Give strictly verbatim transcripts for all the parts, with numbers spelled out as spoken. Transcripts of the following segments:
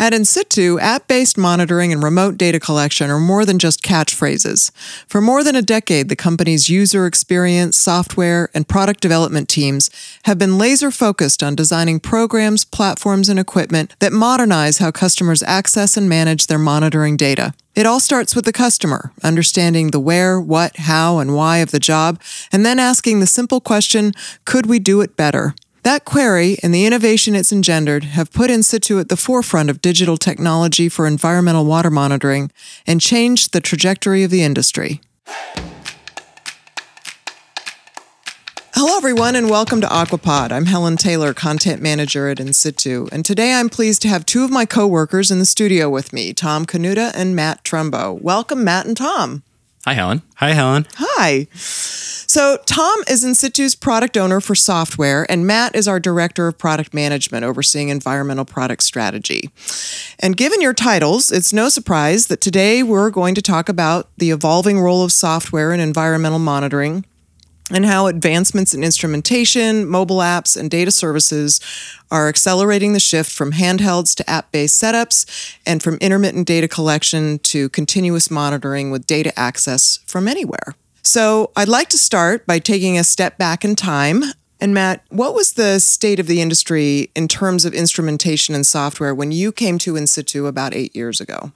At In-Situ, app-based monitoring and remote data collection are more than just catchphrases. For more than a decade, the company's user experience, software, and product development teams have been laser-focused on designing programs, platforms, and equipment that modernize how customers access and manage their monitoring data. It all starts with the customer, understanding the where, what, how, and why of the job, and then asking the simple question, could we do it better? That query and the innovation it's engendered have put In-Situ at the forefront of digital technology for environmental water monitoring and changed the trajectory of the industry. Hello, everyone, and welcome to Aquapod. I'm Helen Taylor, Content Manager at In-Situ, and today I'm pleased to have two of my co-workers in the studio with me, Tom Canuta and Matt Trumbo. Welcome, Matt and Tom. Hi, Helen. Hi, Helen. Hi. So Tom is In-Situ's product owner for software, and Matt is our director of product management, overseeing environmental product strategy. And given your titles, it's no surprise that today we're going to talk about the evolving role of software in environmental monitoring and how advancements in instrumentation, mobile apps, and data services are accelerating the shift from handhelds to app-based setups and from intermittent data collection to continuous monitoring with data access from anywhere. So I'd like to start by taking a step back in time. And Matt, what was the state of the industry in terms of instrumentation and software when you came to In-Situ about eight years ago?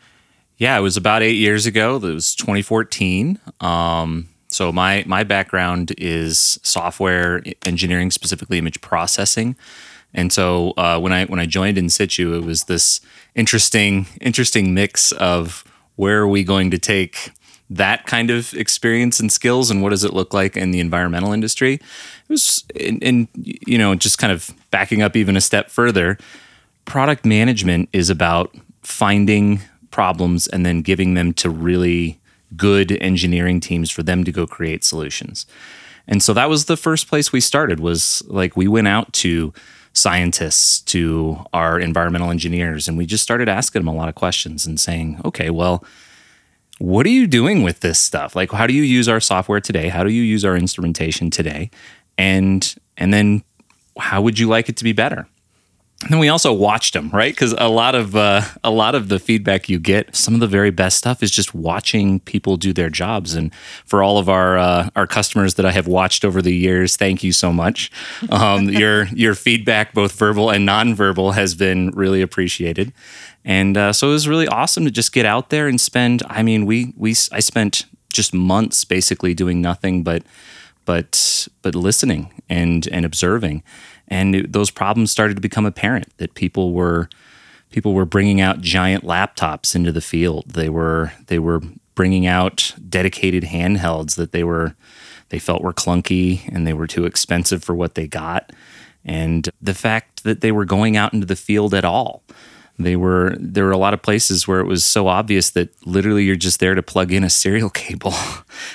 Yeah, it was about eight years ago. It was twenty fourteen. Um, so my, my background is software engineering, specifically image processing. And so uh, when I when I joined In-Situ, it was this interesting interesting mix of where are we going to take that kind of experience and skills, and what does it look like in the environmental industry? It was, and, and you know, just kind of backing up even a step further, product management is about finding problems and then giving them to really good engineering teams for them to go create solutions. And so that was the first place we started, was like we went out to scientists, to our environmental engineers, and we just started asking them a lot of questions and saying, okay, well, what are you doing with this stuff? Like, how do you use our software today? How do you use our instrumentation today? And and then how would you like it to be better? And then we also watched them, right? Because a lot of uh, a lot of the feedback you get, some of the very best stuff is just watching people do their jobs. And for all of our uh, our customers that I have watched over the years, thank you so much. Um, your your feedback, both verbal and nonverbal, has been really appreciated. And uh, so it was really awesome to just get out there and spend. I mean, we we I spent just months basically doing nothing but but but listening and and observing. And it, those problems started to become apparent, that people were people were bringing out giant laptops into the field. They were they were bringing out dedicated handhelds that they were they felt were clunky and they were too expensive for what they got. And the fact that they were going out into the field at all, they were there were a lot of places where it was so obvious that literally you're just there to plug in a serial cable,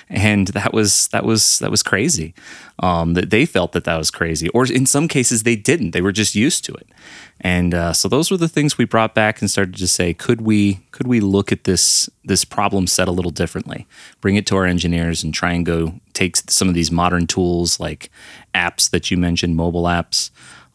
and that was that was that was crazy. Um, that they felt that that was crazy, or in some cases they didn't. They were just used to it, and uh, so those were the things we brought back and started to say, could we could we look at this this problem set a little differently? Bring it to our engineers and try and go take some of these modern tools like apps that you mentioned, mobile apps.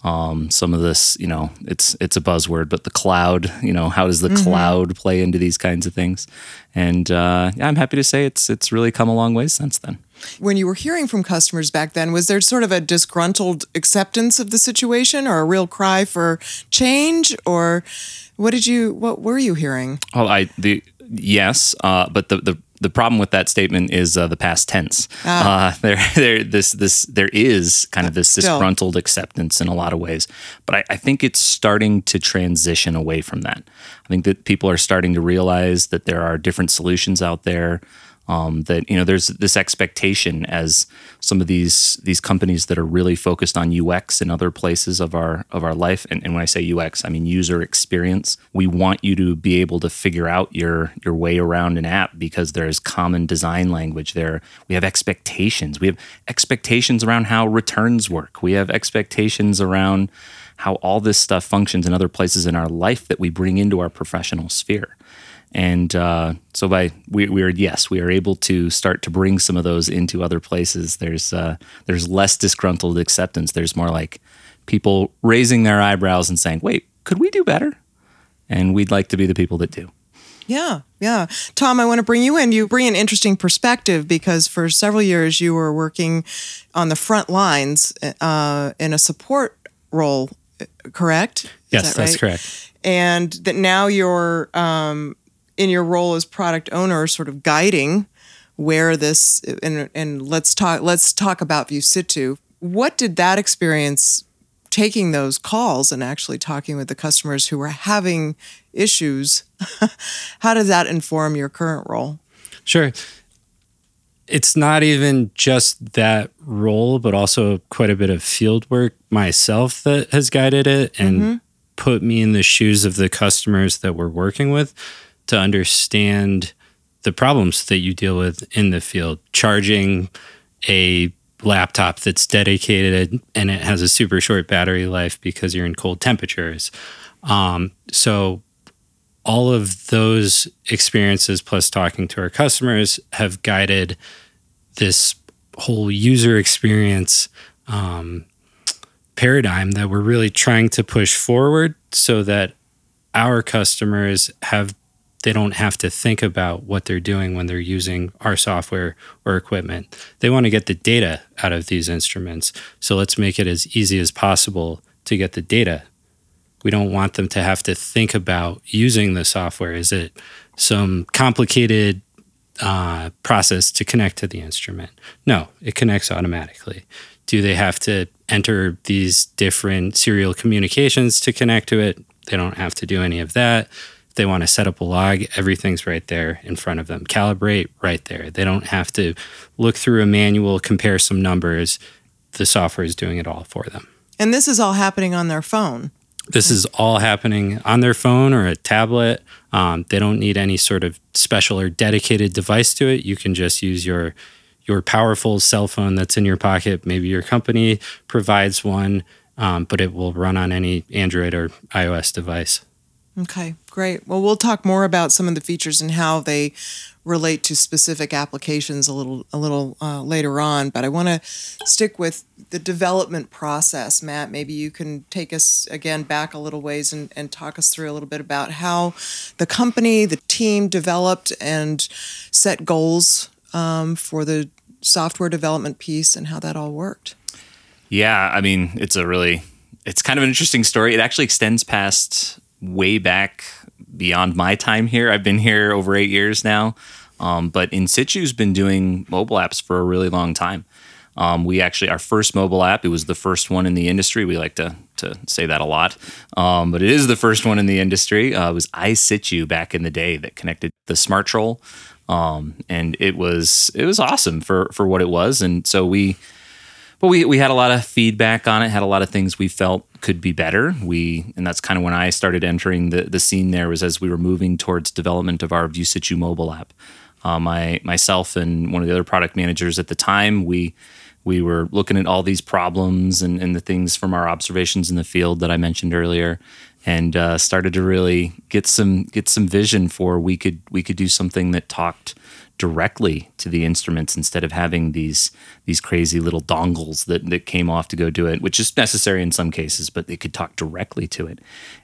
Um, some of this, you know, it's it's a buzzword, but the cloud, you know, how does the mm-hmm. cloud play into these kinds of things? And uh, yeah, I'm happy to say it's it's really come a long way since then. When you were hearing from customers back then, was there sort of a disgruntled acceptance of the situation, or a real cry for change, or what did you what were you hearing? Oh, I the yes, uh, but the the. The problem with that statement is uh, the past tense. Ah. Uh, there, there, this, this, there is kind of this disgruntled acceptance in a lot of ways, but I, I think it's starting to transition away from that. I think that people are starting to realize that there are different solutions out there. Um, that you know, there's this expectation as some of these these companies that are really focused on U X and other places of our of our life. And, and when I say U X, I mean user experience. We want you to be able to figure out your your way around an app because there is common design language there. We have expectations. We have expectations around how returns work. We have expectations around how all this stuff functions in other places in our life that we bring into our professional sphere. And uh, so by we, we are yes we are able to start to bring some of those into other places. There's uh, there's less disgruntled acceptance. There's more like people raising their eyebrows and saying, "Wait, could we do better?" and we'd like to be the people that do. Yeah, yeah. Tom, I want to bring you in. You bring an interesting perspective because for several years you were working on the front lines uh, in a support role, correct? Is yes, that right? That's correct. And that now you're um, in your role as product owner, sort of guiding where this, and, and let's talk let's talk about VuSitu. What did that experience, taking those calls and actually talking with the customers who were having issues, how does that inform your current role? Sure. It's not even just that role, but also quite a bit of field work myself that has guided it and mm-hmm. put me in the shoes of the customers that we're working with to understand the problems that you deal with in the field. Charging a laptop that's dedicated and it has a super short battery life because you're in cold temperatures. Um, so all of those experiences, plus talking to our customers, have guided this whole user experience um, paradigm that we're really trying to push forward so that our customers have they don't have to think about what they're doing when they're using our software or equipment. They want to get the data out of these instruments. So let's make it as easy as possible to get the data. We don't want them to have to think about using the software. Is it some complicated uh, process to connect to the instrument? No, it connects automatically. Do they have to enter these different serial communications to connect to it? They don't have to do any of that. They want to set up a log, everything's right there in front of them. Calibrate right there. They don't have to look through a manual, compare some numbers. The software is doing it all for them. And this is all happening on their phone. This is all happening on their phone or a tablet. Um, they don't need any sort of special or dedicated device to it. You can just use your your powerful cell phone that's in your pocket. Maybe your company provides one, um, but it will run on any Android or iOS device. Okay, great. Well, we'll talk more about some of the features and how they relate to specific applications a little a little uh, later on. But I want to stick with the development process. Matt, maybe you can take us again back a little ways and, and talk us through a little bit about how the company, the team developed and set goals um, for the software development piece and how that all worked. Yeah, I mean, it's a really, it's kind of an interesting story. It actually extends past way back beyond my time here. I've been here over eight years now, um, but In-Situ's been doing mobile apps for a really long time. Um, we actually, our first mobile app, it was the first one in the industry. We like to to say that a lot, um, but it is the first one in the industry. Uh, it was I-Situ back in the day that connected the smarTROLL, um, and it was it was awesome for for what it was. And so we, but we we had a lot of feedback on it. Had a lot of things we felt could be better. We, and that's kind of when I started entering the, the scene there, was as we were moving towards development of our VuSitu mobile app. Um, I, myself and one of the other product managers at the time, we we were looking at all these problems and, and the things from our observations in the field that I mentioned earlier, and uh, started to really get some get some vision for we could we could do something that talked directly to the instruments instead of having these these crazy little dongles that, that came off to go do it, which is necessary in some cases, but they could talk directly to it.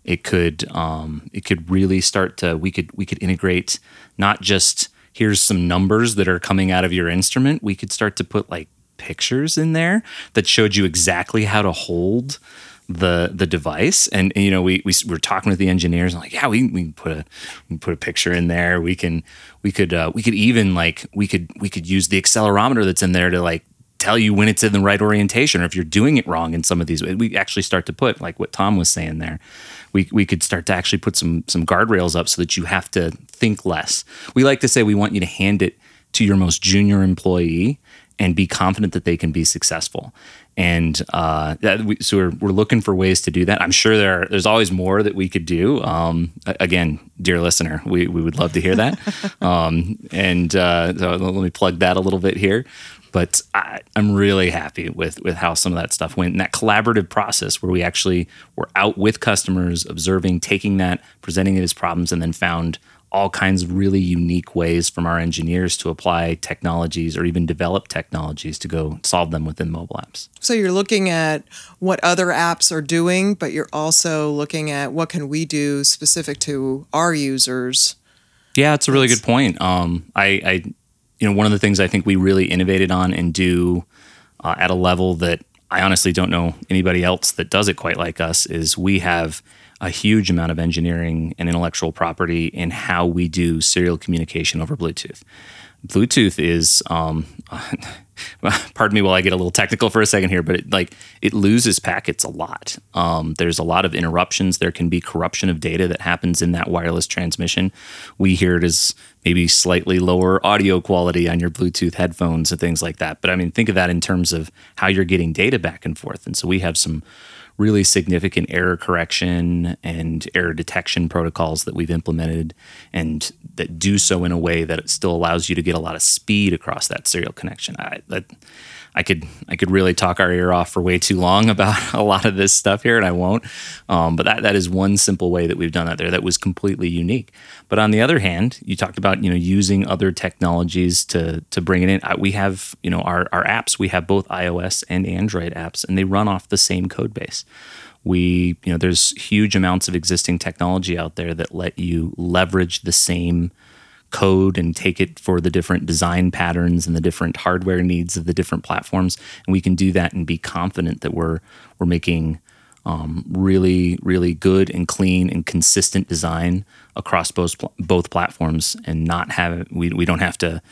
It could um, it could really start to we could we could integrate not just here's some numbers that are coming out of your instrument. We could start to put like pictures in there that showed you exactly how to hold the the device. And, and you know, we, we were talking with the engineers and like, yeah, we we can put a we can put a picture in there. We can we could uh, we could even like we could we could use the accelerometer that's in there to like tell you when it's in the right orientation or if you're doing it wrong in some of these. We actually start to put like what Tom was saying there. We we could start to actually put some some guardrails up so that you have to think less. We like to say we want you to hand it to your most junior employee and be confident that they can be successful. And uh, that we, so we're, we're looking for ways to do that. I'm sure there are, there's always more that we could do. Um, again, dear listener, we, we would love to hear that. um, and uh, so let me plug that a little bit here. But I, I'm really happy with, with how some of that stuff went. And that collaborative process where we actually were out with customers, observing, taking that, presenting it as problems, and then found all kinds of really unique ways from our engineers to apply technologies or even develop technologies to go solve them within mobile apps. So you're looking at what other apps are doing, but you're also looking at what can we do specific to our users? Yeah, it's a really good point. Um, I, I, you know, one of the things I think we really innovated on and do uh, at a level that I honestly don't know anybody else that does it quite like us is we have a huge amount of engineering and intellectual property in how we do serial communication over Bluetooth. Bluetooth is, um, pardon me while I get a little technical for a second here, but it, like, it loses packets a lot. Um, there's a lot of interruptions. There can be corruption of data that happens in that wireless transmission. We hear it as maybe slightly lower audio quality on your Bluetooth headphones and things like that. But I mean, think of that in terms of how you're getting data back and forth. And so we have some really significant error correction and error detection protocols that we've implemented and that do so in a way that it still allows you to get a lot of speed across that serial connection. I, that, I could I could really talk our ear off for way too long about a lot of this stuff here, and I won't. Um, but that that is one simple way that we've done that there that was completely unique. But on the other hand, you talked about, you know, using other technologies to to bring it in. We have, you know, our, our apps, we have both iOS and Android apps, and they run off the same code base. We, you know, there's huge amounts of existing technology out there that let you leverage the same code and take it for the different design patterns and the different hardware needs of the different platforms, and we can do that and be confident that we're we're making um, really really good and clean and consistent design across both both platforms, and not have we we don't have to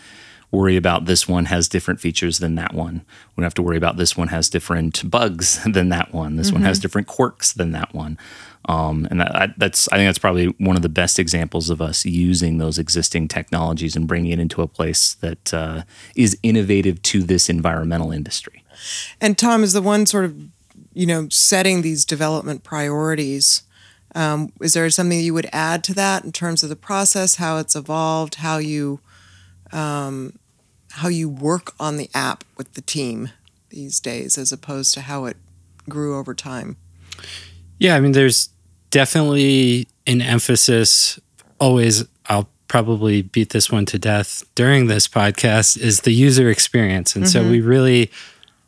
worry about this one has different features than that one. We don't have to worry about this one has different bugs than that one. This mm-hmm. one has different quirks than that one. Um, and that, that's, I think that's probably one of the best examples of us using those existing technologies and bringing it into a place that uh, is innovative to this environmental industry. And Tom is the one sort of, you know, setting these development priorities. Um, is there something you would add to that in terms of the process, how it's evolved, how you, um, how you work on the app with the team these days, as opposed to how it grew over time? Yeah, I mean, there's definitely an emphasis always, I'll probably beat this one to death during this podcast, is the user experience. And mm-hmm. so we really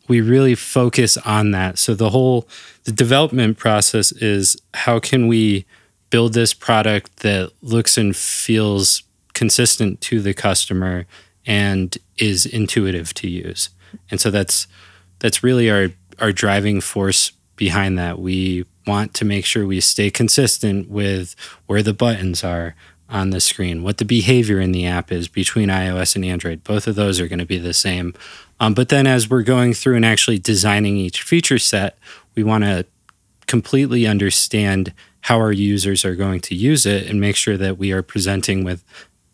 we really focus on that. So the whole the development process is how can we build this product that looks and feels consistent to the customer and is intuitive to use. And so that's that's really our our driving force behind that. We want to make sure we stay consistent with where the buttons are on the screen, what the behavior in the app is between iOS and Android. Both of those are going to be the same. Um, but then as we're going through and actually designing each feature set, we want to completely understand how our users are going to use it and make sure that we are presenting with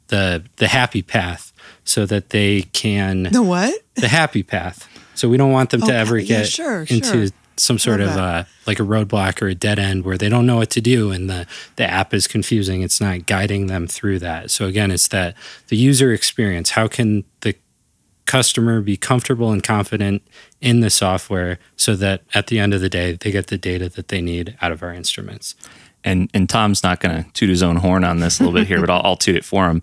the the happy path so that they can... The what? The happy path. So we don't want them oh, to ever get yeah, sure, into... Sure. some sort of uh, like a roadblock or a dead end where they don't know what to do and the, the app is confusing. It's not guiding them through that. So again, it's that the user experience. How can the customer be comfortable and confident in the software so that at the end of the day, they get the data that they need out of our instruments? And and Tom's not going to toot his own horn on this a little bit here, but I'll, I'll toot it for him.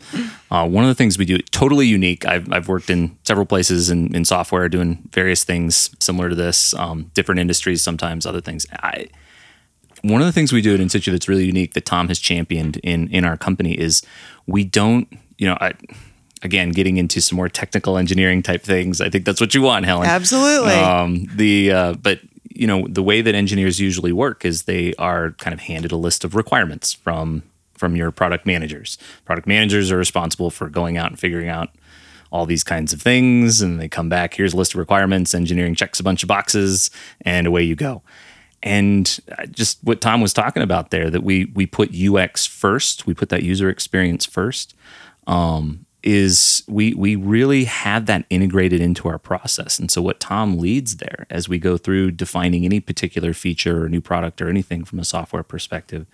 Uh, one of the things we do, totally unique, I've I've worked in several places in, in software doing various things similar to this, um, different industries sometimes, other things. I, one of the things we do at In-Situ that's really unique that Tom has championed in, in our company is we don't, you know, I, again, getting into some more technical engineering type things. I think that's what you want, Helen. Absolutely. Um, the uh, but... You know, the way that engineers usually work is they are kind of handed a list of requirements from from your product managers. Product managers are responsible for going out and figuring out all these kinds of things, and they come back, here's a list of requirements, engineering checks a bunch of boxes, and away you go. And just what Tom was talking about there, that we we put U X first, we put that user experience first, um, is we we really have that integrated into our process. And so what Tom leads there as we go through defining any particular feature or new product or anything from a software perspective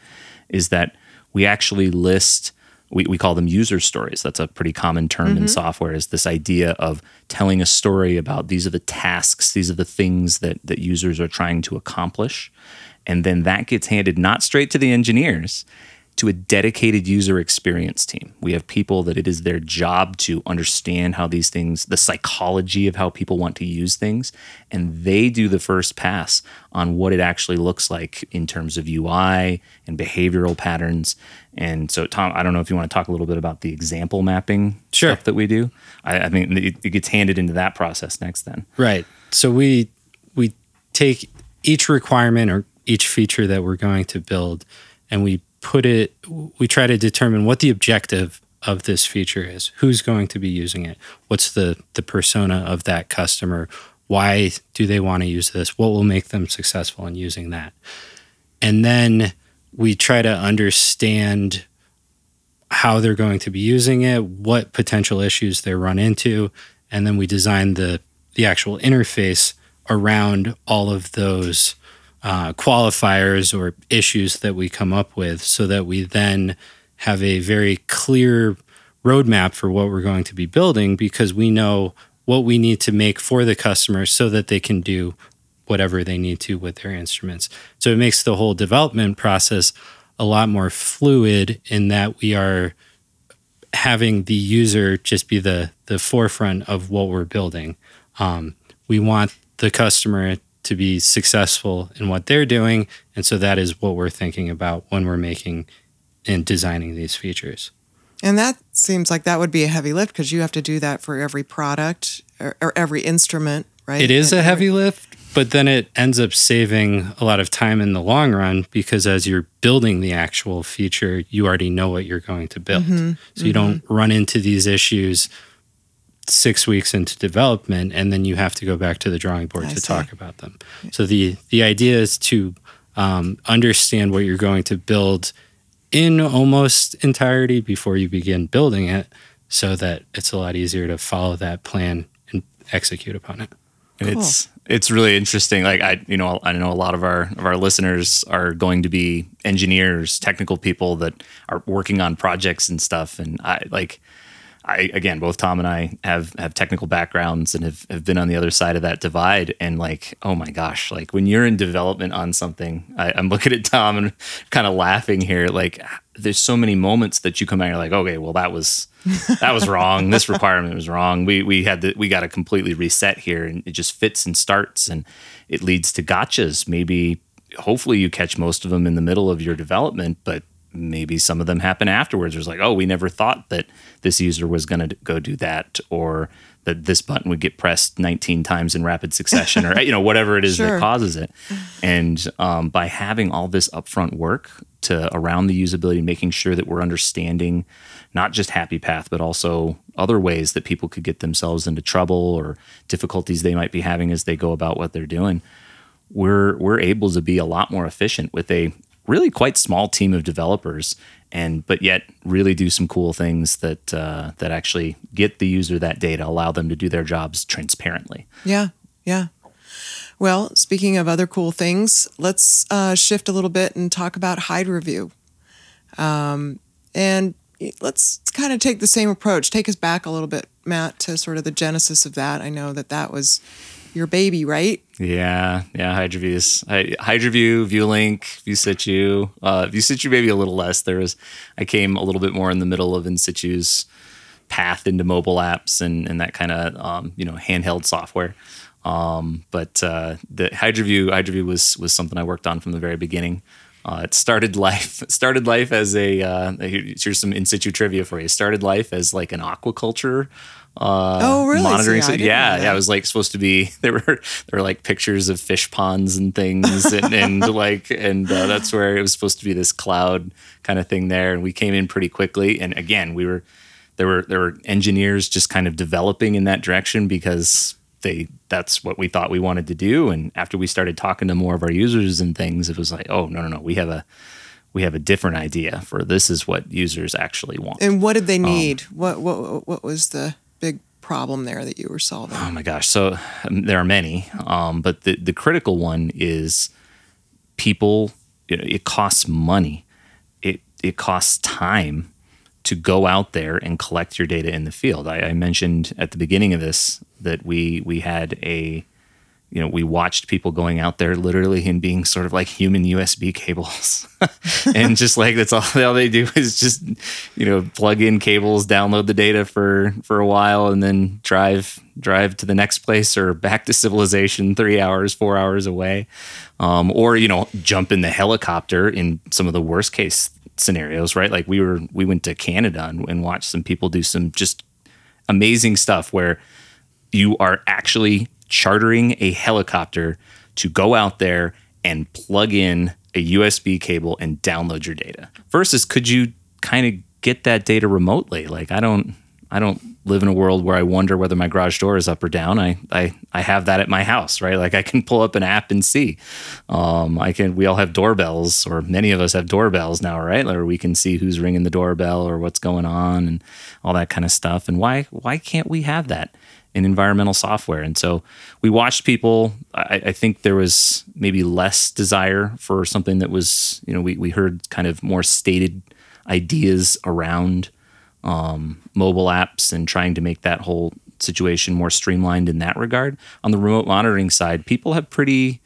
is that we actually list, we, we call them user stories. That's a pretty common term mm-hmm. in software, is this idea of telling a story about these are the tasks, these are the things that that users are trying to accomplish. And then that gets handed not straight to the engineers, to a dedicated user experience team. We have people that it is their job to understand how these things, the psychology of how people want to use things, and they do the first pass on what it actually looks like in terms of U I and behavioral patterns. And so, Tom, I don't know if you want to talk a little bit about the example mapping sure. stuff that we do. I, I mean, it, it gets handed into that process next then. Right. So we we take each requirement or each feature that we're going to build, and we put it, we try to determine what the objective of this feature is, who's going to be using it, what's the, the persona of that customer, why do they want to use this, what will make them successful in using that. And then we try to understand how they're going to be using it, what potential issues they run into, and then we design the, the actual interface around all of those Uh, qualifiers or issues that we come up with, so that we then have a very clear roadmap for what we're going to be building, because we know what we need to make for the customer so that they can do whatever they need to with their instruments. So it makes the whole development process a lot more fluid, in that we are having the user just be the, the forefront of what we're building. Um, we want the customer to be successful in what they're doing. And so that is what we're thinking about when we're making and designing these features. And that seems like that would be a heavy lift, because you have to do that for every product or, or every instrument, right? It is and a heavy lift, but then it ends up saving a lot of time in the long run, because as you're building the actual feature, you already know what you're going to build. Mm-hmm. So you mm-hmm. don't run into these issues six weeks into development, and then you have to go back to the drawing board I to see. talk about them. So the the idea is to um, understand what you're going to build in almost entirety before you begin building it, so that it's a lot easier to follow that plan and execute upon it. Cool. It's it's really interesting. Like I you know I know a lot of our of our listeners are going to be engineers, technical people that are working on projects and stuff, and I like. I, again, both Tom and I have, have technical backgrounds and have, have been on the other side of that divide. And like, oh my gosh, like when you're in development on something, I, I'm looking at Tom and kind of laughing here. Like there's so many moments that you come out and you're like, okay, well that was, that was wrong. This requirement was wrong. We, we had to, we got to completely reset here, and it just fits and starts, and it leads to gotchas. Maybe hopefully you catch most of them in the middle of your development, but maybe some of them happen afterwards. It was like, oh, we never thought that this user was going to go do that, or that this button would get pressed nineteen times in rapid succession, or you know whatever it is sure. that causes it. And um, by having all this upfront work to around the usability, making sure that we're understanding not just happy path, but also other ways that people could get themselves into trouble or difficulties they might be having as they go about what they're doing, we're we're able to be a lot more efficient with a really quite small team of developers, and but yet really do some cool things that uh, that actually get the user that data, allow them to do their jobs transparently. Yeah, yeah. Well, speaking of other cool things, let's uh, shift a little bit and talk about HYDROVU. Um, and let's kind of take the same approach. Take us back a little bit, Matt, to sort of the genesis of that. I know that that was your baby, right? Yeah, yeah. HYDROVU is HYDROVU, ViewLink, VuSitu. Uh, VuSitu maybe a little less. There was, I came a little bit more in the middle of In-Situ's path into mobile apps and, and that kind of um, you know handheld software. Um, but uh, the HYDROVU, HYDROVU was was something I worked on from the very beginning. Uh, it started life. It started life as a uh, here's some In-Situ trivia for you. It started life as like an aquaculture. Uh, oh, really? Monitoring. So, yeah, so, yeah, yeah. I was like supposed to be. There were there were like pictures of fish ponds and things, and, and like and uh, that's where it was supposed to be this cloud kind of thing there. And we came in pretty quickly. And again, we were there were there were engineers just kind of developing in that direction because they that's what we thought we wanted to do. And after we started talking to more of our users and things, it was like, oh no no no, we have a. We have a different idea for this is what users actually want. And what did they need? Um, what what what was the big problem there that you were solving? Oh my gosh! So um, there are many, um, but the the critical one is people. You know, it costs money. It it costs time to go out there and collect your data in the field. I, I mentioned at the beginning of this that we we had a you know, we watched people going out there literally and being sort of like human U S B cables. And just like, that's all, all they do is just, you know, plug in cables, download the data for, for a while, and then drive, drive to the next place or back to civilization three hours, four hours away. Um, or, you know, jump in the helicopter in some of the worst case scenarios, right? Like we were, we went to Canada and, and watched some people do some just amazing stuff where you are actually chartering a helicopter to go out there and plug in a U S B cable and download your data. Versus, could you kind of get that data remotely? Like, I don't, I don't live in a world where I wonder whether my garage door is up or down. I, I, I have that at my house, right? Like, I can pull up an app and see. Um, I can. We all have doorbells, or many of us have doorbells now, right? Or we can see who's ringing the doorbell or what's going on and all that kind of stuff. And why, why can't we have that in environmental software? And so we watched people. I, I think there was maybe less desire for something that was, you know, we, we heard kind of more stated ideas around um, mobile apps and trying to make that whole situation more streamlined in that regard. On the remote monitoring side, people have pretty,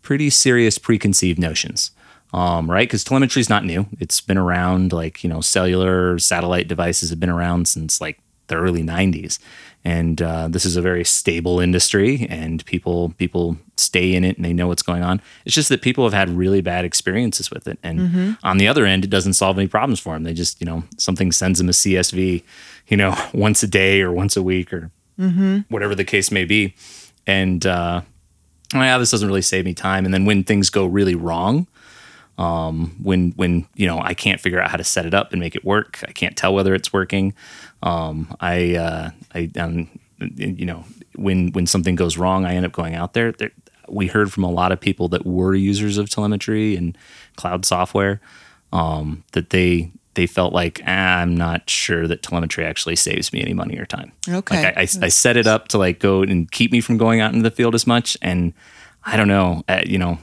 pretty serious preconceived notions, um, right? Because telemetry is not new. It's been around, like, you know, cellular satellite devices have been around since like the early nineties. And uh, this is a very stable industry, and people people stay in it, and they know what's going on. It's just that people have had really bad experiences with it. And mm-hmm. on the other end, it doesn't solve any problems for them. They just, you know, something sends them a C S V, you know, once a day or once a week or mm-hmm. whatever the case may be. And, uh, oh, yeah, this doesn't really save me time. And then when things go really wrong, um, when, when you know, I can't figure out how to set it up and make it work, I can't tell whether it's working. Um, I, uh, I, um, you know, when, when something goes wrong, I end up going out there. there. We heard from a lot of people that were users of telemetry and cloud software, um, that they, they felt like, ah, I'm not sure that telemetry actually saves me any money or time. Okay. Like I, I, I set it up to like go and keep me from going out into the field as much. And I don't know, uh, you know,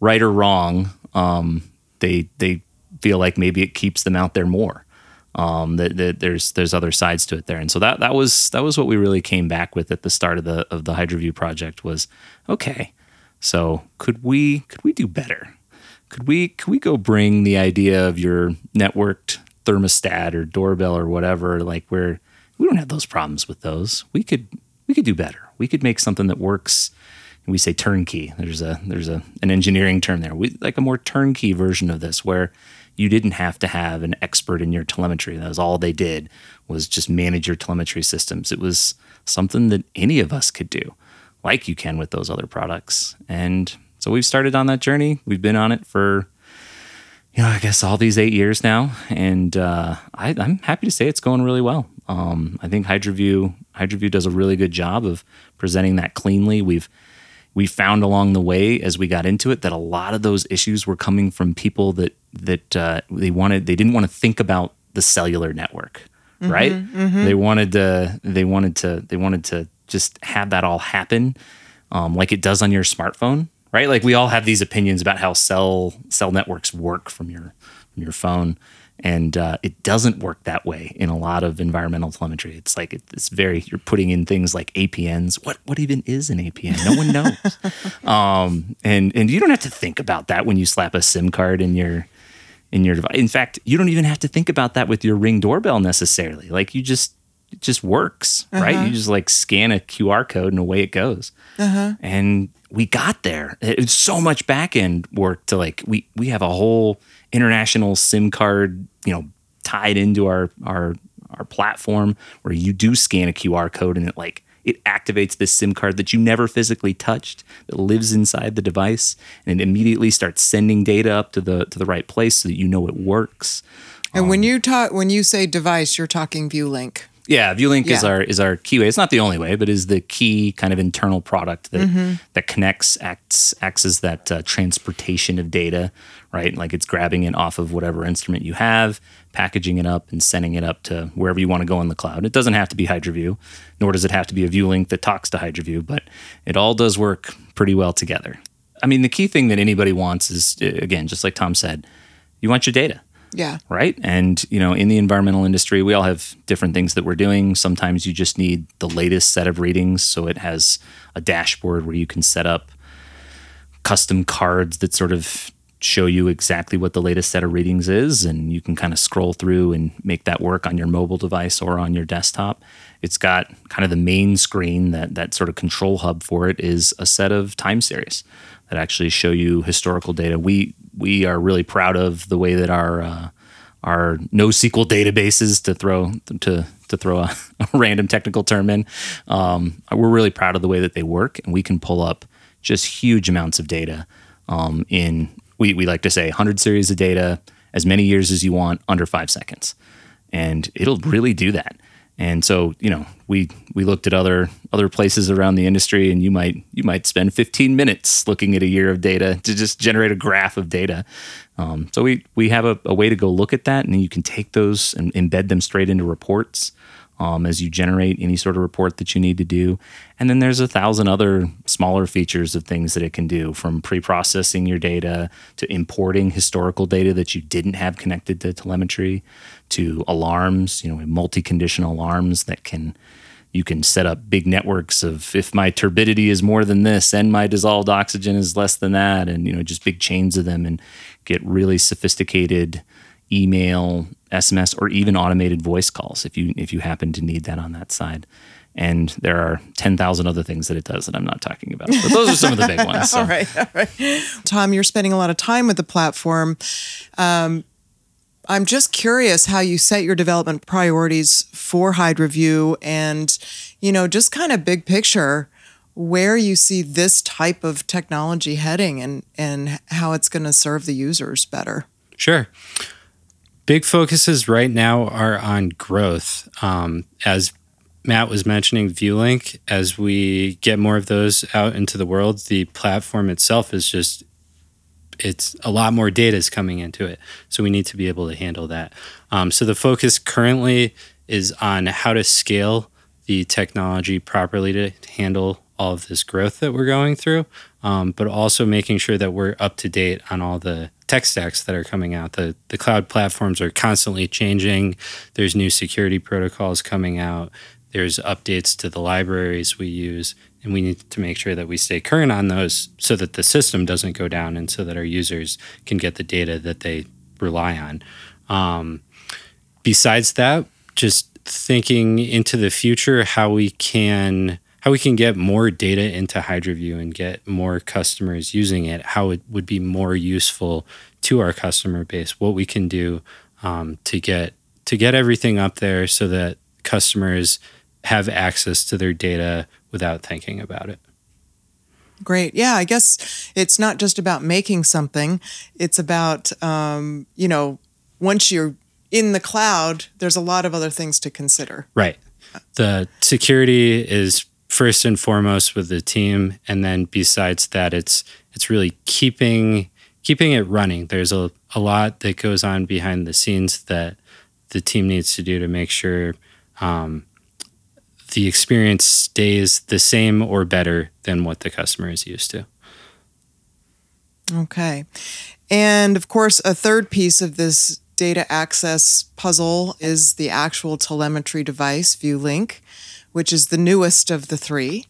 right or wrong, um, they, they feel like maybe it keeps them out there more. Um, that the, there's there's other sides to it there, and so that that was that was what we really came back with at the start of the of the HYDROVU project was, okay, so could we could we do better? Could we could we go bring the idea of your networked thermostat or doorbell or whatever, like where we don't have those problems with those. We could we could do better. We could make something that works. And we say turnkey. There's a there's a an engineering term there. We like a more turnkey version of this where you didn't have to have an expert in your telemetry. That was all they did, was just manage your telemetry systems. It was something that any of us could do, like you can with those other products. And so we've started on that journey. We've been on it for, you know, I guess all these eight years now. And uh, I, I'm happy to say it's going really well. Um, I think HYDROVU, HYDROVU does a really good job of presenting that cleanly. We've We found along the way as we got into it that a lot of those issues were coming from people that that uh, they wanted they didn't want to think about the cellular network, mm-hmm, right? Mm-hmm. They wanted to they wanted to they wanted to just have that all happen um, like it does on your smartphone, right? Like we all have these opinions about how cell cell networks work from your from your phone, and uh, it doesn't work that way in a lot of environmental telemetry. It's like it's very you're putting in things like A P Ns. What what even is an A P N? No one knows. um, and and you don't have to think about that when you slap a SIM card in your in your device. In fact, you don't even have to think about that with your Ring doorbell necessarily. Like you just it just works, uh-huh. right? You just like scan a Q R code and away it goes. Uh-huh. And we got there. It's so much back end work to like we we have a whole international SIM card, you know, tied into our, our our platform where you do scan a Q R code and it like it activates this SIM card that you never physically touched that lives inside the device, and it immediately starts sending data up to the to the right place so that you know it works. And um, when you talk when you say device, you're talking ViewLink. Yeah, ViewLink yeah. is our is our key way. It's not the only way, but is the key kind of internal product that mm-hmm. that connects acts acts as that uh, transportation of data. Right? Like it's grabbing it off of whatever instrument you have, packaging it up and sending it up to wherever you want to go in the cloud. It doesn't have to be HYDROVU, nor does it have to be a ViewLink that talks to HYDROVU, but it all does work pretty well together. I mean, the key thing that anybody wants is, again, just like Tom said, you want your data. Yeah. Right? And, you know, in the environmental industry, we all have different things that we're doing. Sometimes you just need the latest set of readings. So it has a dashboard where you can set up custom cards that sort of show you exactly what the latest set of readings is. And you can kind of scroll through and make that work on your mobile device or on your desktop. It's got kind of the main screen, that, that sort of control hub for it is a set of time series that actually show you historical data. We we are really proud of the way that our uh, our NoSQL databases, to throw to to throw a, a random technical term in, um, we're really proud of the way that they work, and we can pull up just huge amounts of data um, in, we, we like to say, one hundred series of data, as many years as you want, under five seconds. And it'll really do that. And so, you know, we we looked at other other places around the industry, and you might you might spend fifteen minutes looking at a year of data to just generate a graph of data. Um, so we we have a, a way to go look at that, and then you can take those and embed them straight into reports um, as you generate any sort of report that you need to do. And then there's a thousand other smaller features of things that it can do, from pre-processing your data to importing historical data that you didn't have connected to telemetry, to alarms, you know, multi-conditional alarms that can, you can set up big networks of, if my turbidity is more than this and my dissolved oxygen is less than that, and, you know, just big chains of them, and get really sophisticated email, S M S, or even automated voice calls if you if you happen to need that on that side. And there are ten thousand other things that it does that I'm not talking about. But those are some of the big ones. So. All right, all right. Tom, you're spending a lot of time with the platform. Um, I'm just curious how you set your development priorities for HYDROVU, and, you know, just kind of big picture, where you see this type of technology heading, and, and how it's going to serve the users better. Sure. Big focuses right now are on growth. Um, as Matt was mentioning, ViewLink, as we get more of those out into the world, the platform itself is just, it's a lot more data is coming into it. So we need to be able to handle that. Um, so the focus currently is on how to scale the technology properly to handle all of this growth that we're going through, um, but also making sure that we're up to date on all the tech stacks that are coming out. The the cloud platforms are constantly changing. There's new security protocols coming out. There's updates to the libraries we use, and we need to make sure that we stay current on those so that the system doesn't go down, and so that our users can get the data that they rely on. Um, besides that, just thinking into the future, how we can... how we can get more data into HYDROVU and get more customers using it, how it would be more useful to our customer base, what we can do um, to get to get everything up there so that customers have access to their data without thinking about it. Great. Yeah, I guess it's not just about making something. It's about, um, you know, once you're in the cloud, there's a lot of other things to consider. Right. The security is first and foremost with the team, and then besides that, it's it's really keeping keeping it running. There's a, a lot that goes on behind the scenes that the team needs to do to make sure um, the experience stays the same or better than what the customer is used to. Okay. And of course, a third piece of this data access puzzle is the actual telemetry device, ViewLink, which is the newest of the three.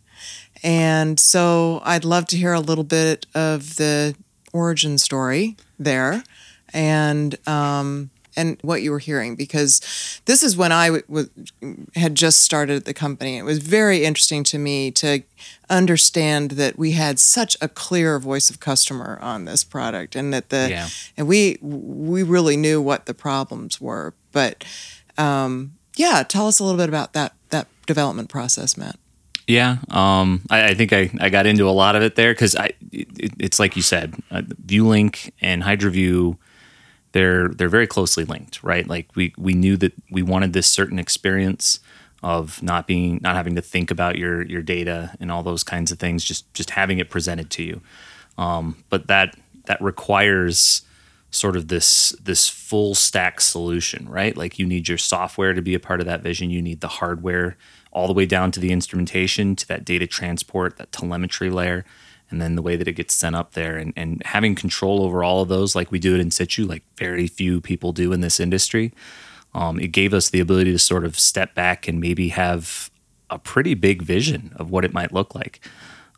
And so I'd love to hear a little bit of the origin story there, and um, and what you were hearing, because this is when I w- w- had just started the company. It was very interesting to me to understand that we had such a clear voice of customer on this product, and that the yeah. and we we really knew what the problems were. But um, yeah, tell us a little bit about that that. development process, Matt. Yeah, um, I, I think I, I got into a lot of it there, because I it, it's like you said, uh, ViewLink and HYDROVU, they're they're very closely linked, right? Like we we knew that we wanted this certain experience of not being not having to think about your your data and all those kinds of things, just just having it presented to you. Um, but that that requires sort of this this full stack solution, right? Like you need your software to be a part of that vision. You need the hardware all the way down to the instrumentation, to that data transport, that telemetry layer. and then the way that it gets sent up there, and, and having control over all of those like we do it in situ, like very few people do in this industry. Um, it gave us the ability to sort of step back and maybe have a pretty big vision of what it might look like.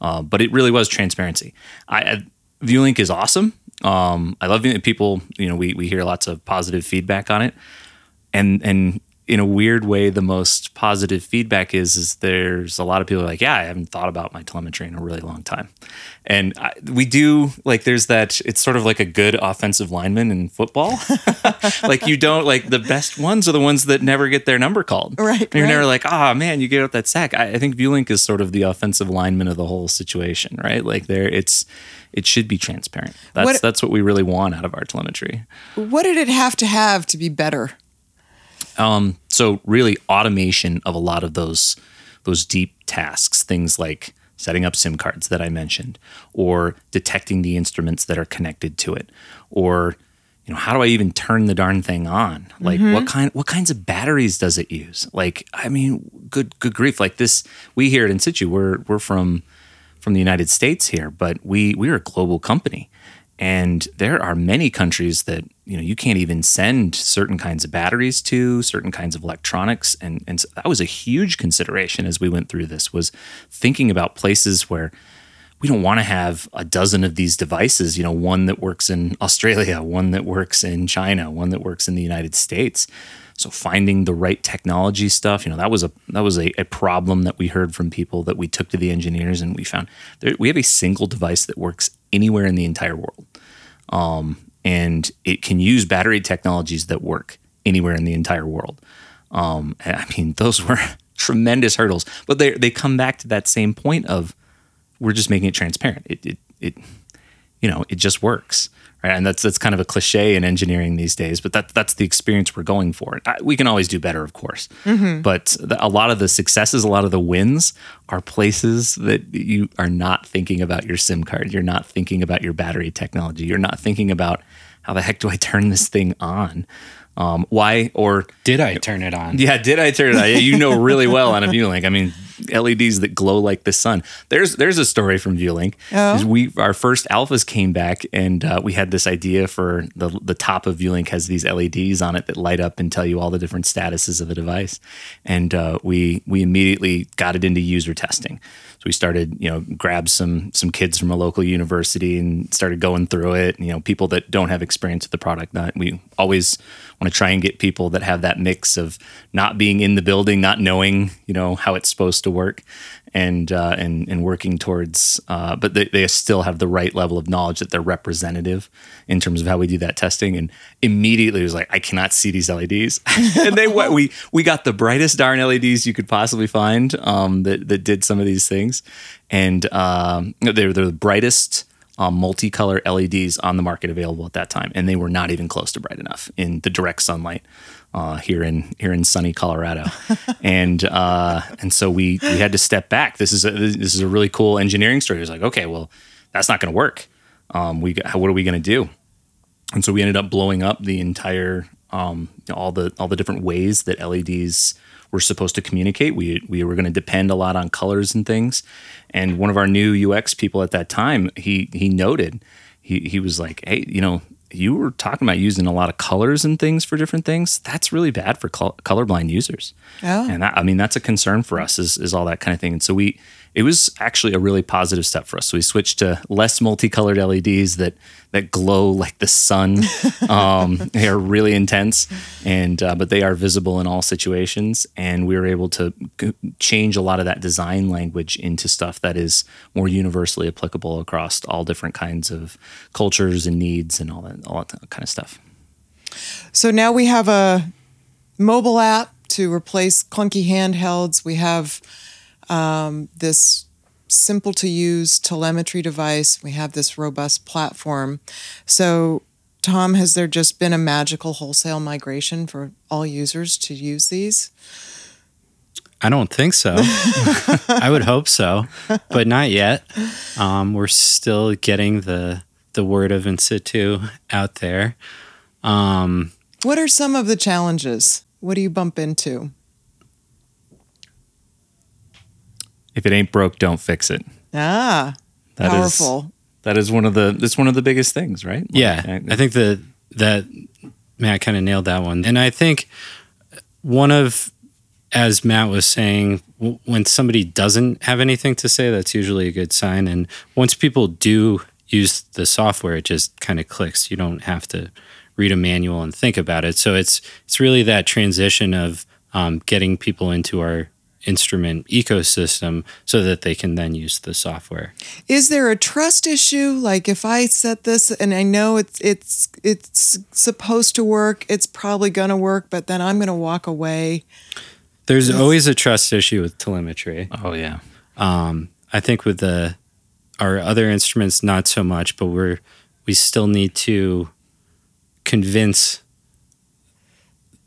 Uh, but it really was transparency. I, I ViewLink is awesome. Um, I love it. People, you know, we we hear lots of positive feedback on it. And and in a weird way, the most positive feedback is, is there's a lot of people like, yeah, I haven't thought about my telemetry in a really long time. And I, we do, like, there's that, it's sort of like a good offensive lineman in football. Like, you don't, like, the best ones are the ones that never get their number called. Right. And you're right. Never like, oh, man, you gave up that sack. I, I think ViewLink is sort of the offensive lineman of the whole situation, right? Like, there, it's, it should be transparent. That's what, that's what we really want out of our telemetry. What did it have to have to be better? Um, so really automation of a lot of those those deep tasks, things like setting up SIM cards that I mentioned, or detecting the instruments that are connected to it, or, you know, how do I even turn the darn thing on? Like, mm-hmm. what kind what kinds of batteries does it use? Like, I mean, good good grief. Like this, we here at In-Situ, we're we're from from the United States here, but we we're a global company. And there are many countries that, you know, you can't even send certain kinds of batteries to, certain kinds of electronics. And, and so that was a huge consideration as we went through this, was thinking about places where we don't want to have a dozen of these devices, you know, one that works in Australia, one that works in China, one that works in the United States. So finding the right technology stuff, you know, that was a that was a, a problem that we heard from people that we took to the engineers, and we found that we have a single device that works anywhere in the entire world. Um, and it can use battery technologies that work anywhere in the entire world. Um, I mean, those were tremendous hurdles, but they they come back to that same point of we're just making it transparent. It, it, it you know, it just works. Right? And that's that's kind of a cliche in engineering these days, but that that's the experience we're going for. I, we can always do better, of course. Mm-hmm. But the, a lot of the successes, a lot of the wins are places that you are not thinking about your SIM card. You're not thinking about your battery technology. You're not thinking about how the heck do I turn this thing on? Um, why or did I turn it on? Yeah, did I turn it on? You know really well on a ViewLink. I mean, L E Ds that glow like the sun. There's there's a story from ViewLink. Oh. We our first alphas came back, and uh, we had this idea for the the top of ViewLink has these L E Ds on it that light up and tell you all the different statuses of the device. And uh, we we immediately got it into user testing. So we started, you know, grabbed some some kids from a local university and started going through it. And, you know, people that don't have experience with the product. Not, we always want to try and get people that have that mix of not being in the building, not knowing, you know, how it's supposed to work, and uh, and and working towards, uh, but they, they still have the right level of knowledge that they're representative in terms of how we do that testing. And immediately it was like, I cannot see these L E Ds. And they what we we got the brightest darn L E Ds you could possibly find um, that that did some of these things, and um, they're they're the brightest. Um, multicolor L E Ds on the market available at that time, and they were not even close to bright enough in the direct sunlight uh, here in here in sunny Colorado, and uh, and so we we had to step back. This is a, this is a really cool engineering story. It was like, okay, well, that's not going to work. Um, we what are we going to do? And so we ended up blowing up the entire um, all the all the different ways that L E Ds were supposed to communicate. We we were going to depend a lot on colors and things. And one of our new U X people at that time, he he noted, he he was like, hey, you know, you were talking about using a lot of colors and things for different things. That's really bad for col- colorblind users. Oh. And that, I mean, that's a concern for us is, is all that kind of thing. And so we, it was actually a really positive step for us. So we switched to less multicolored L E Ds that, that glow like the sun. Um, they are really intense, and uh, but they are visible in all situations. And we were able to g- change a lot of that design language into stuff that is more universally applicable across all different kinds of cultures and needs and all that. All that kind of stuff. So now we have a mobile app to replace clunky handhelds. We have um, this simple to use telemetry device. We have this robust platform. So, Tom, has there just been a magical wholesale migration for all users to use these? I don't think so. I would hope so, but not yet. Um, we're still getting the the word of In-Situ out there. Um, what are some of the challenges? What do you bump into? If it ain't broke, don't fix it. Ah. That powerful. Is, that is one of the it's one of the biggest things, right? Like, yeah, I, I think the, that Matt kind of nailed that one. And I think one of, as Matt was saying, w- when somebody doesn't have anything to say, that's usually a good sign. And once people do use the software, it just kind of clicks. You don't have to read a manual and think about it. So it's it's really that transition of um, getting people into our instrument ecosystem so that they can then use the software. Is there a trust issue? Like if I set this and I know it's it's it's supposed to work, it's probably going to work, but then I'm going to walk away. There's Is- always a trust issue with telemetry. Oh yeah. Um, I think with the our other instruments, not so much, but we're we still need to convince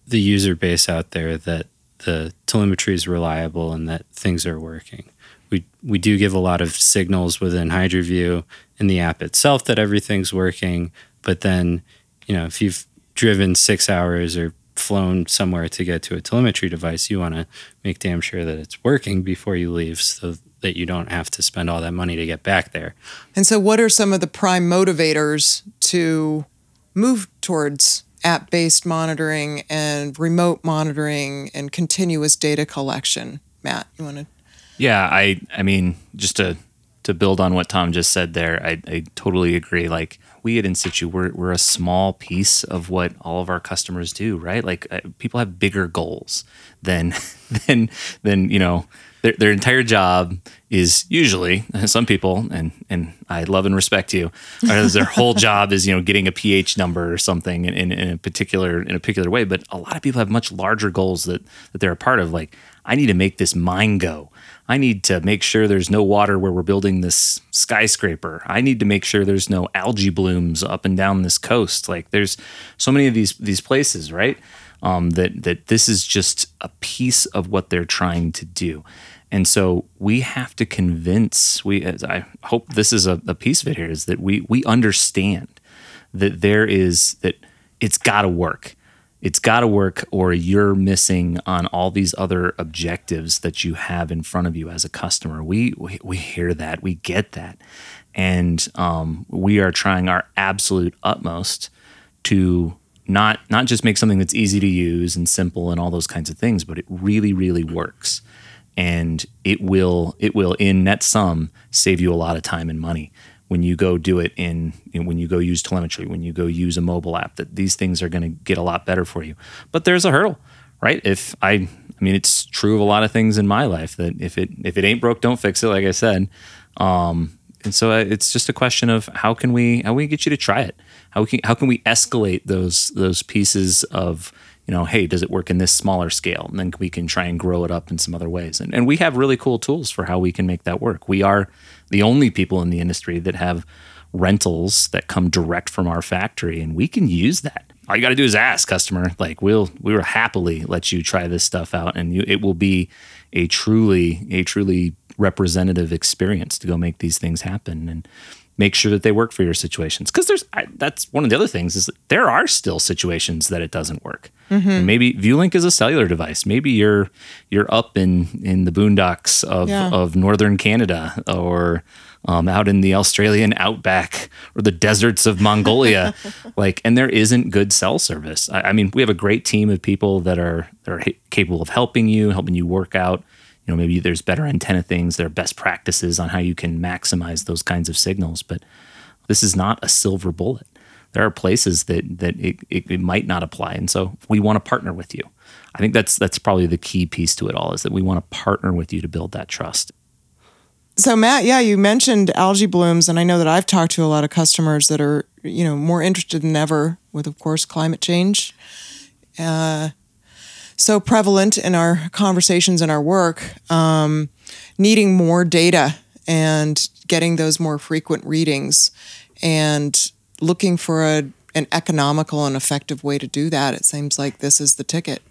the user base out there that the telemetry is reliable and that things are working. We we do give a lot of signals within HydroVu and the app itself that everything's working, but then, you know, if you've driven six hours or flown somewhere to get to a telemetry device, you want to make damn sure that it's working before you leave so that you don't have to spend all that money to get back there. And so what are some of the prime motivators to move towards app-based monitoring and remote monitoring and continuous data collection? Matt, you want to? Yeah, I I mean, just to to build on what Tom just said there, I, I totally agree. Like we at In-Situ, we're, we're a small piece of what all of our customers do, right? Like uh, people have bigger goals than, than, than you know, their, their entire job is usually, some people, and and I love and respect you, or their whole job is, you know, getting a pH number or something in, in, in a particular in a particular way. But a lot of people have much larger goals that, that they're a part of. Like, I need to make this mine go. I need to make sure there's no water where we're building this skyscraper. I need to make sure there's no algae blooms up and down this coast. Like, there's so many of these these places, right? Um, that that this is just a piece of what they're trying to do. And so we have to convince, we, as I hope this is a, a piece of it here, is that we we understand that there is, that it's got to work. It's got to work, or you're missing on all these other objectives that you have in front of you as a customer. We we, we hear that, we get that. And um, we are trying our absolute utmost to not not just make something that's easy to use and simple and all those kinds of things, but it really, really works. And it will, it will in net sum save you a lot of time and money when you go do it in, in when you go use telemetry, when you go use a mobile app. That these things are going to get a lot better for you. But there's a hurdle, right? If I, I mean, it's true of a lot of things in my life that if it if it ain't broke, don't fix it. Like I said, um, and so it's just a question of how can we how we get you to try it? How can how can we escalate those those pieces of, you know, hey, does it work in this smaller scale? And then we can try and grow it up in some other ways. And and we have really cool tools for how we can make that work. We are the only people in the industry that have rentals that come direct from our factory, and we can use that. All you got to do is ask, customer. Like we'll we will happily let you try this stuff out, and you, it will be a truly a truly representative experience to go make these things happen and make sure that they work for your situations. Because there's I, that's one of the other things is that there are still situations that it doesn't work. Mm-hmm. Maybe ViewLink is a cellular device. Maybe you're you're up in, in the boondocks of, yeah. of northern Canada, or um, out in the Australian outback, or the deserts of Mongolia. Like, and there isn't good cell service. I, I mean, we have a great team of people that are that are capable of helping you, helping you work out. You know, maybe there's better antenna things, there are best practices on how you can maximize those kinds of signals. But this is not a silver bullet. There are places that that it, it, it might not apply. And so we want to partner with you. I think that's that's probably the key piece to it all, is that we want to partner with you to build that trust. So Matt, yeah, you mentioned algae blooms, and I know that I've talked to a lot of customers that are, you know, more interested than ever with, of course, climate change. Uh So prevalent in our conversations and our work, um, needing more data and getting those more frequent readings and looking for a, an economical and effective way to do that. It seems like this is the ticket.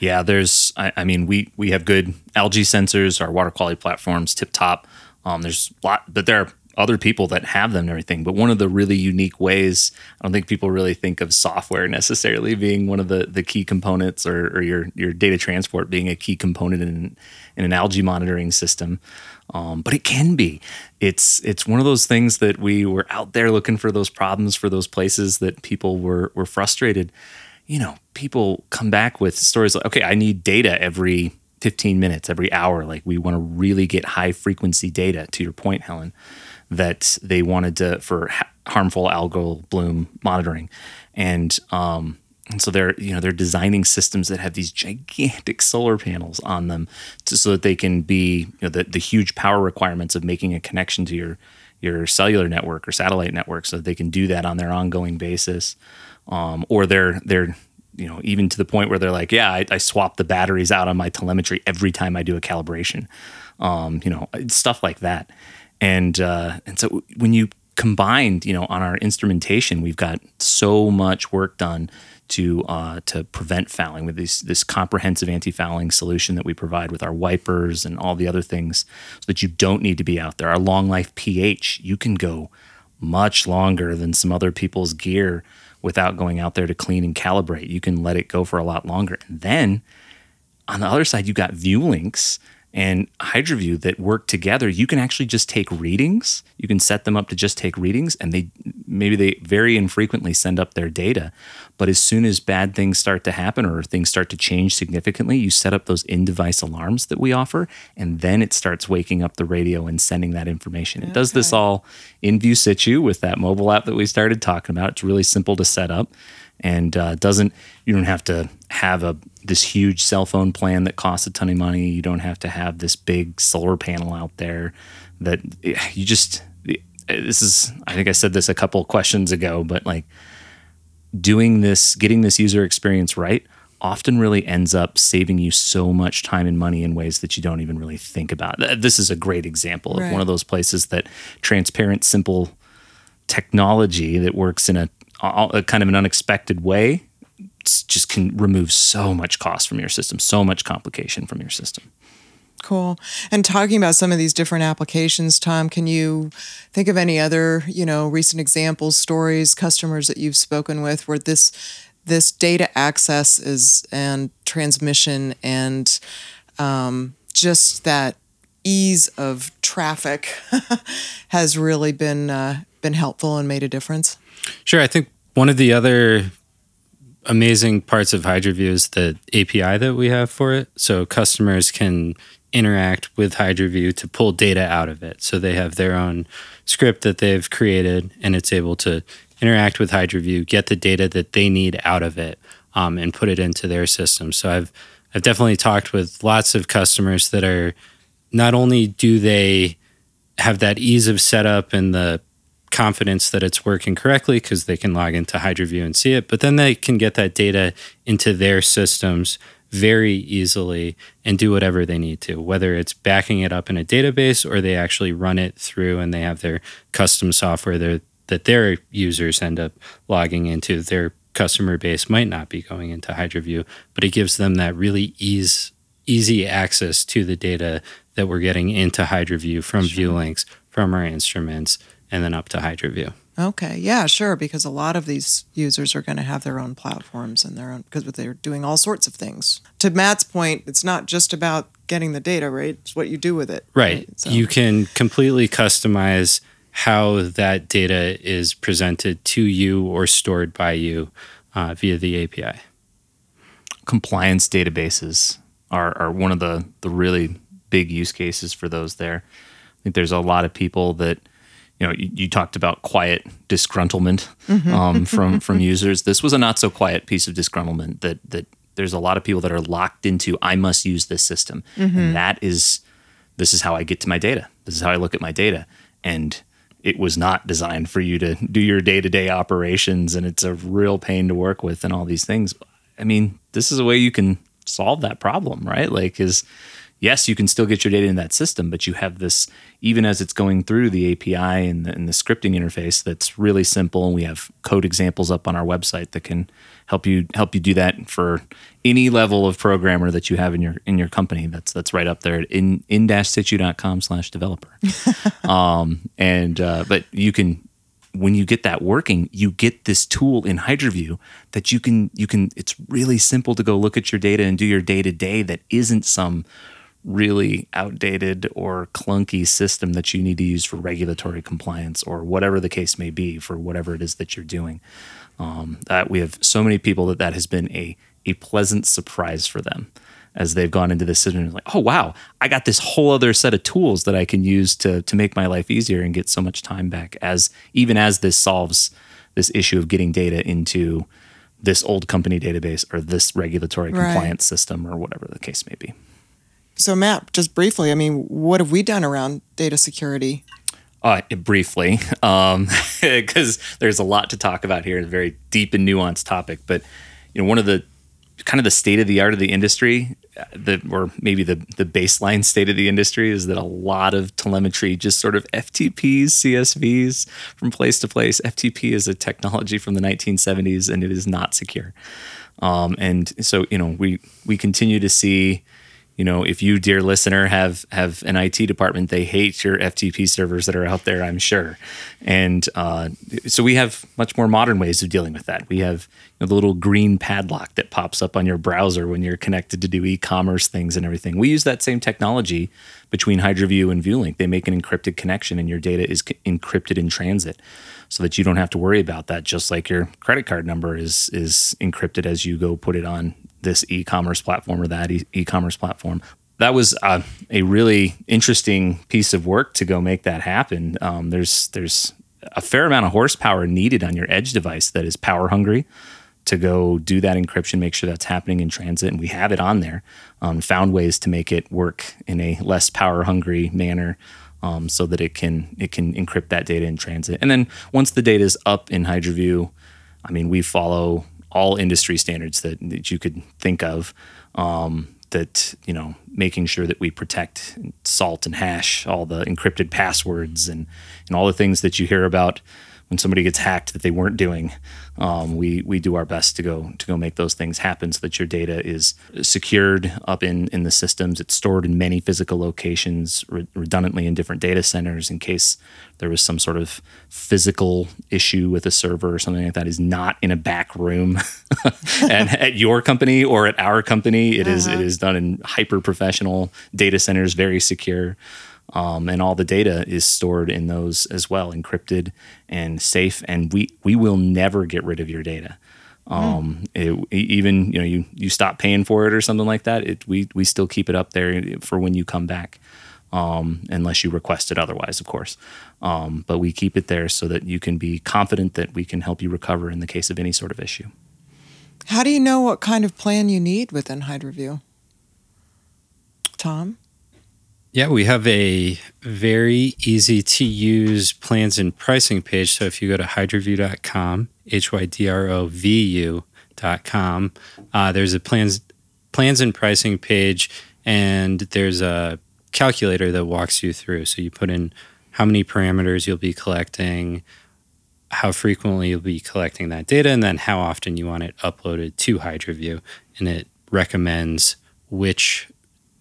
Yeah, there's, I, I mean, we, we have good algae sensors, our water quality platform's tip top. Um, there's a lot, but there are other people that have them and everything. But one of the really unique ways, I don't think people really think of software necessarily being one of the, the key components, or, or your your data transport being a key component in, in an algae monitoring system. Um, but it can be. It's it's one of those things that we were out there looking for those problems for those places that people were were frustrated. You know, people come back with stories like, okay, I need data every fifteen minutes, every hour. Like, we want to really get high frequency data, to your point, Helen, that they wanted to, for ha- harmful algal bloom monitoring. And, um, and so they're, you know, they're designing systems that have these gigantic solar panels on them to, so that they can be, you know, the, the huge power requirements of making a connection to your, your cellular network or satellite network, so that they can do that on their ongoing basis. Um, or they're, they're, you know, even to the point where they're like, yeah, I, I swap the batteries out on my telemetry every time I do a calibration, um, you know, stuff like that. And, uh, and so when you combine, you know, on our instrumentation, we've got so much work done to, uh, to prevent fouling with this, this comprehensive anti-fouling solution that we provide with our wipers and all the other things, so that you don't need to be out there. Our long life pH, you can go much longer than some other people's gear without going out there to clean and calibrate. You can let it go for a lot longer. And then on the other side, you got ViewLinks and HydroVu that work together. You can actually just take readings. You can set them up to just take readings, and they maybe they very infrequently send up their data. But as soon as bad things start to happen or things start to change significantly, you set up those in-device alarms that we offer, and then it starts waking up the radio and sending that information. Okay. It does this all in VuSitu with that mobile app that we started talking about. It's really simple to set up, and uh, doesn't you don't have to have a this huge cell phone plan that costs a ton of money. You don't have to have this big solar panel out there that you just, this is, I think I said this a couple of questions ago, but like doing this, getting this user experience right often really ends up saving you so much time and money in ways that you don't even really think about. This is a great example right. of one of those places that transparent, simple technology that works in a, a kind of an unexpected way just can remove so much cost from your system, so much complication from your system. Cool. And talking about some of these different applications, Tom, can you think of any other, you know, recent examples, stories, customers that you've spoken with where this this data access is and transmission and um, just that ease of traffic has really been uh, been helpful and made a difference? Sure. I think one of the other amazing parts of HydroVu is the A P I that we have for it. So customers can interact with HydroVu to pull data out of it. So they have their own script that they've created, and it's able to interact with HydroVu, get the data that they need out of it, um, and put it into their system. So I've I've definitely talked with lots of customers that are, not only do they have that ease of setup and the confidence that it's working correctly because they can log into HydroVu and see it, but then they can get that data into their systems very easily and do whatever they need to, whether it's backing it up in a database or they actually run it through and they have their custom software there that their users end up logging into. Their customer base might not be going into HydroVu, but it gives them that really ease, easy access to the data that we're getting into HydroVu from sure. ViewLinks, from our instruments, and then up to HydroVu. Okay, yeah, sure, because a lot of these users are going to have their own platforms and their own, because they're doing all sorts of things. To Matt's point, it's not just about getting the data, right? It's what you do with it. Right. right? So. You can completely customize how that data is presented to you or stored by you uh, via the A P I. Compliance databases are, are one of the, the really big use cases for those there. I think there's a lot of people that, you know, you, you talked about quiet disgruntlement mm-hmm. um, from from users. This was a not so quiet piece of disgruntlement that that there's a lot of people that are locked into, I must use this system. Mm-hmm. And that is, this is how I get to my data. This is how I look at my data. And it was not designed for you to do your day-to-day operations, and it's a real pain to work with and all these things. I mean, this is a way you can solve that problem, right? Like is, yes, you can still get your data in that system, but you have this, even as it's going through the A P I and the, and the scripting interface, that's really simple. And we have code examples up on our website that can help you help you do that for any level of programmer that you have in your in your company. That's that's right up there at in in dash situ dot com slash developer. um, and uh, but you can. When you get that working, you get this tool in HydroVu that you can, you can, it's really simple to go look at your data and do your day-to-day that isn't some really outdated or clunky system that you need to use for regulatory compliance or whatever the case may be for whatever it is that you're doing. Um, that we have so many people that that has been a, a pleasant surprise for them as they've gone into this system and like, oh, wow, I got this whole other set of tools that I can use to to make my life easier and get so much time back, as even as this solves this issue of getting data into this old company database or this regulatory right. compliance system or whatever the case may be. So Matt, just briefly, I mean, what have we done around data security? Uh, briefly, um, because there's a lot to talk about here, a very deep and nuanced topic. But you know, one of the kind of the state of the art of the industry, the, or maybe the, the baseline state of the industry, is that a lot of telemetry just sort of F T Ps, C S Vs from place to place. F T P is a technology from the nineteen seventies and it is not secure. Um, and so, you know, we, we continue to see, you know, if you, dear listener, have have an I T department, they hate your F T P servers that are out there, I'm sure. And uh, so we have much more modern ways of dealing with that. We have, you know, the little green padlock that pops up on your browser when you're connected to do e-commerce things and everything. We use that same technology between HydroVu and ViewLink. They make an encrypted connection and your data is c- encrypted in transit so that you don't have to worry about that, just like your credit card number is is encrypted as you go put it on this e-commerce platform or that e- e-commerce platform. That was uh, a really interesting piece of work to go make that happen. Um, there's there's a fair amount of horsepower needed on your edge device that is power hungry to go do that encryption, make sure that's happening in transit. And we have it on there, um, found ways to make it work in a less power hungry manner, um, so that it can it can encrypt that data in transit. And then once the data is up in HydroVu, I mean, we follow all industry standards that, that you could think of, um, that, you know, making sure that we protect, salt and hash all the encrypted passwords and, and all the things that you hear about when somebody gets hacked that they weren't doing. Um, we we do our best to go to go make those things happen so that your data is secured up in, in the systems. It's stored in many physical locations, re- redundantly in different data centers, in case there was some sort of physical issue with a server or something like that. Is not in a back room and at your company or at our company. It uh-huh. is it is done in hyper professional data centers, very secure. Um, and all the data is stored in those as well, encrypted and safe. And we, we will never get rid of your data. Um, mm. it, even, you know, you, you stop paying for it or something like that. It, we, we still keep it up there for when you come back, um, unless you request it otherwise, of course. Um, but we keep it there so that you can be confident that we can help you recover in the case of any sort of issue. How do you know what kind of plan you need within HydroVu? Tom? Yeah, we have a very easy-to-use plans and pricing page. So if you go to hydrovu dot com, H Y D R O V U dot com, uh, there's a plans plans and pricing page, and there's a calculator that walks you through. So you put in how many parameters you'll be collecting, how frequently you'll be collecting that data, and then how often you want it uploaded to HydroVu. And it recommends which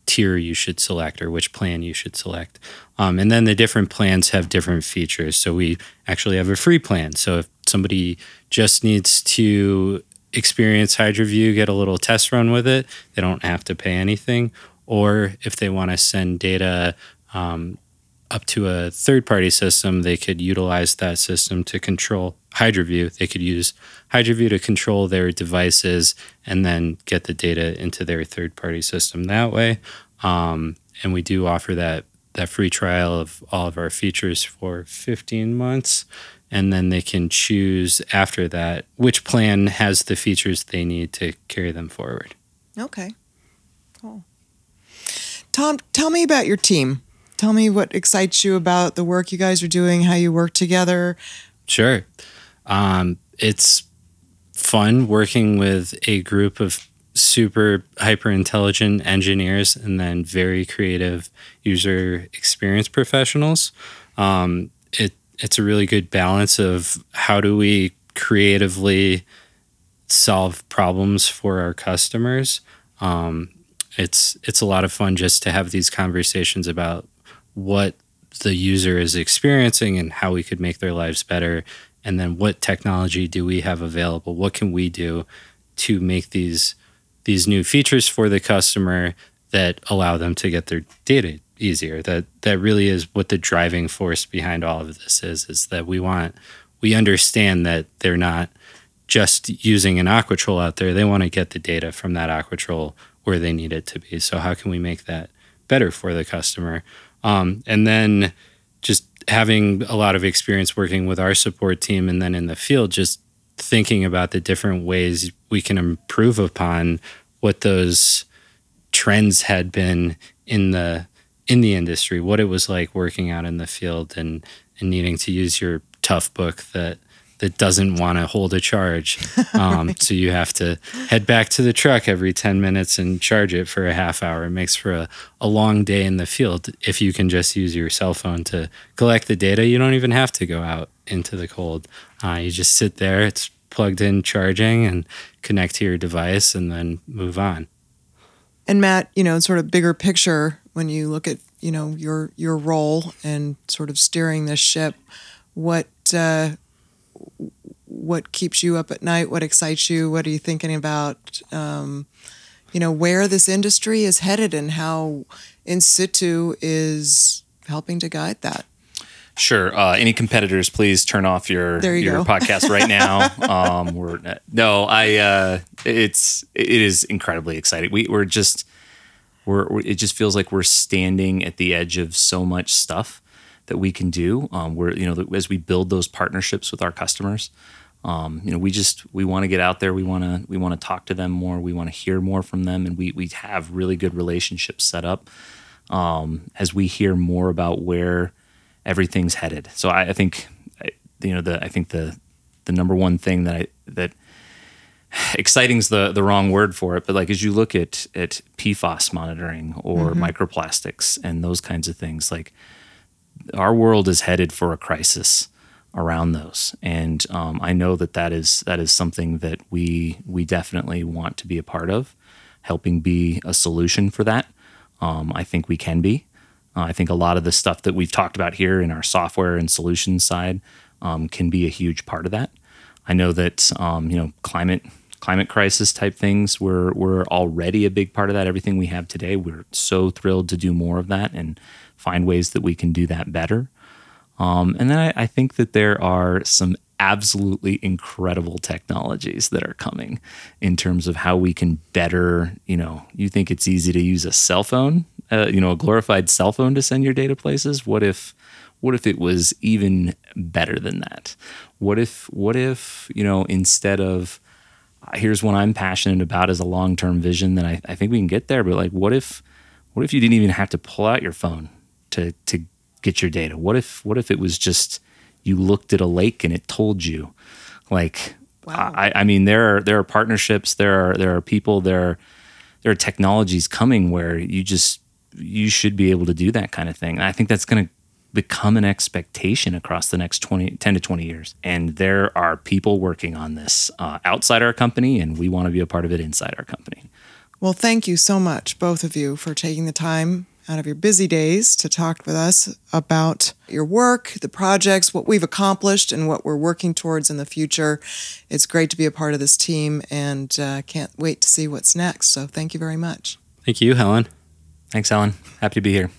tier you should select or which plan you should select. Um, and then the different plans have different features. So we actually have a free plan. So if somebody just needs to experience HydroVu, get a little test run with it, they don't have to pay anything. Or if they want to send data um, up to a third-party system, they could utilize that system to control HydroVu. They could use HydroVu to control their devices and then get the data into their third-party system that way. Um, and we do offer that that free trial of all of our features for fifteen months. And then they can choose after that which plan has the features they need to carry them forward. Okay, cool. Tom, tell me about your team. Tell me what excites you about the work you guys are doing, how you work together. Sure. Um, it's fun working with a group of super hyper intelligent engineers and then very creative user experience professionals. Um, it it's a really good balance of how do we creatively solve problems for our customers. Um, it's it's a lot of fun just to have these conversations about what the user is experiencing and how we could make their lives better. And then what technology do we have available? What can we do to make these these new features for the customer that allow them to get their data easier? That that really is what the driving force behind all of this is, is that we want, we understand that they're not just using an Aqua TROLL out there. They want to get the data from that Aqua TROLL where they need it to be. So how can we make that better for the customer? Um, and then just having a lot of experience working with our support team and then in the field, just thinking about the different ways we can improve upon what those trends had been in the in the industry, what it was like working out in the field and, and needing to use your tough book that that doesn't want to hold a charge. Um, right. So you have to head back to the truck every ten minutes and charge it for a half hour. It makes for a, a long day in the field. If you can just use your cell phone to collect the data, you don't even have to go out into the cold. Uh, you just sit there, it's plugged in charging and connect to your device and then move on. And Matt, you know, sort of bigger picture, when you look at, you know, your, your role and sort of steering this ship, what, uh, what keeps you up at night? What excites you? What are you thinking about? Um, you know, where this industry is headed and how in-situ is helping to guide that. Sure. Uh, any competitors, please turn off your you your go. podcast right now. um, we're no, I. Uh, it's it is incredibly exciting. We we're just we're, we're it just feels like we're standing at the edge of so much stuff that we can do. Um, we're you know as we build those partnerships with our customers, um, you know we just we want to get out there. We want to we want to talk to them more. We want to hear more from them, and we we have really good relationships set up um, as we hear more about where everything's headed. So I, I think, I, you know, the I think the the number one thing that I, that exciting's the the wrong word for it, but like as you look at at P FAS monitoring or mm-hmm. microplastics and those kinds of things, like our world is headed for a crisis around those, and um, I know that that is that is something that we we definitely want to be a part of, helping be a solution for that. Um, I think we can be. Uh, I think a lot of the stuff that we've talked about here in our software and solutions side um, can be a huge part of that. I know that um, you know climate climate crisis type things, we're we're already a big part of that. Everything we have today, we're so thrilled to do more of that and find ways that we can do that better. Um, and then I, I think that there are some absolutely incredible technologies that are coming in terms of how we can better, you know, you think it's easy to use a cell phone, uh, you know, a glorified cell phone to send your data places. What if, what if it was even better than that? What if, what if, you know, instead of, here's what I'm passionate about as a long-term vision that I, I think we can get there, but like, what if, what if you didn't even have to pull out your phone to, to get your data? What if, what if it was just, you looked at a lake and it told you, like, wow. I, I mean, there are there are partnerships, there are there are people, there are, there are technologies coming where you just you should be able to do that kind of thing. And I think that's going to become an expectation across the next twenty, ten to twenty years. And there are people working on this uh, outside our company, and we want to be a part of it inside our company. Well, thank you so much, both of you, for taking the time out of your busy days to talk with us about your work, the projects, what we've accomplished, and what we're working towards in the future. It's great to be a part of this team, and uh, can't wait to see what's next. So thank you very much. Thank you, Helen. Thanks, Helen. Happy to be here.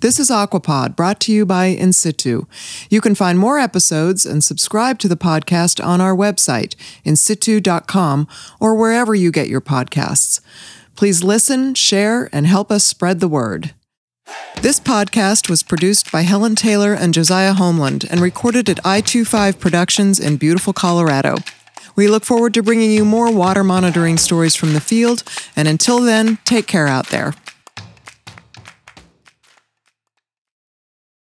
This is Aquapod, brought to you by In-Situ. You can find more episodes and subscribe to the podcast on our website, in situ dot com, or wherever you get your podcasts. Please listen, share, and help us spread the word. This podcast was produced by Helen Taylor and Josiah Homeland and recorded at I twenty-five Productions in beautiful Colorado. We look forward to bringing you more water monitoring stories from the field, and until then, take care out there.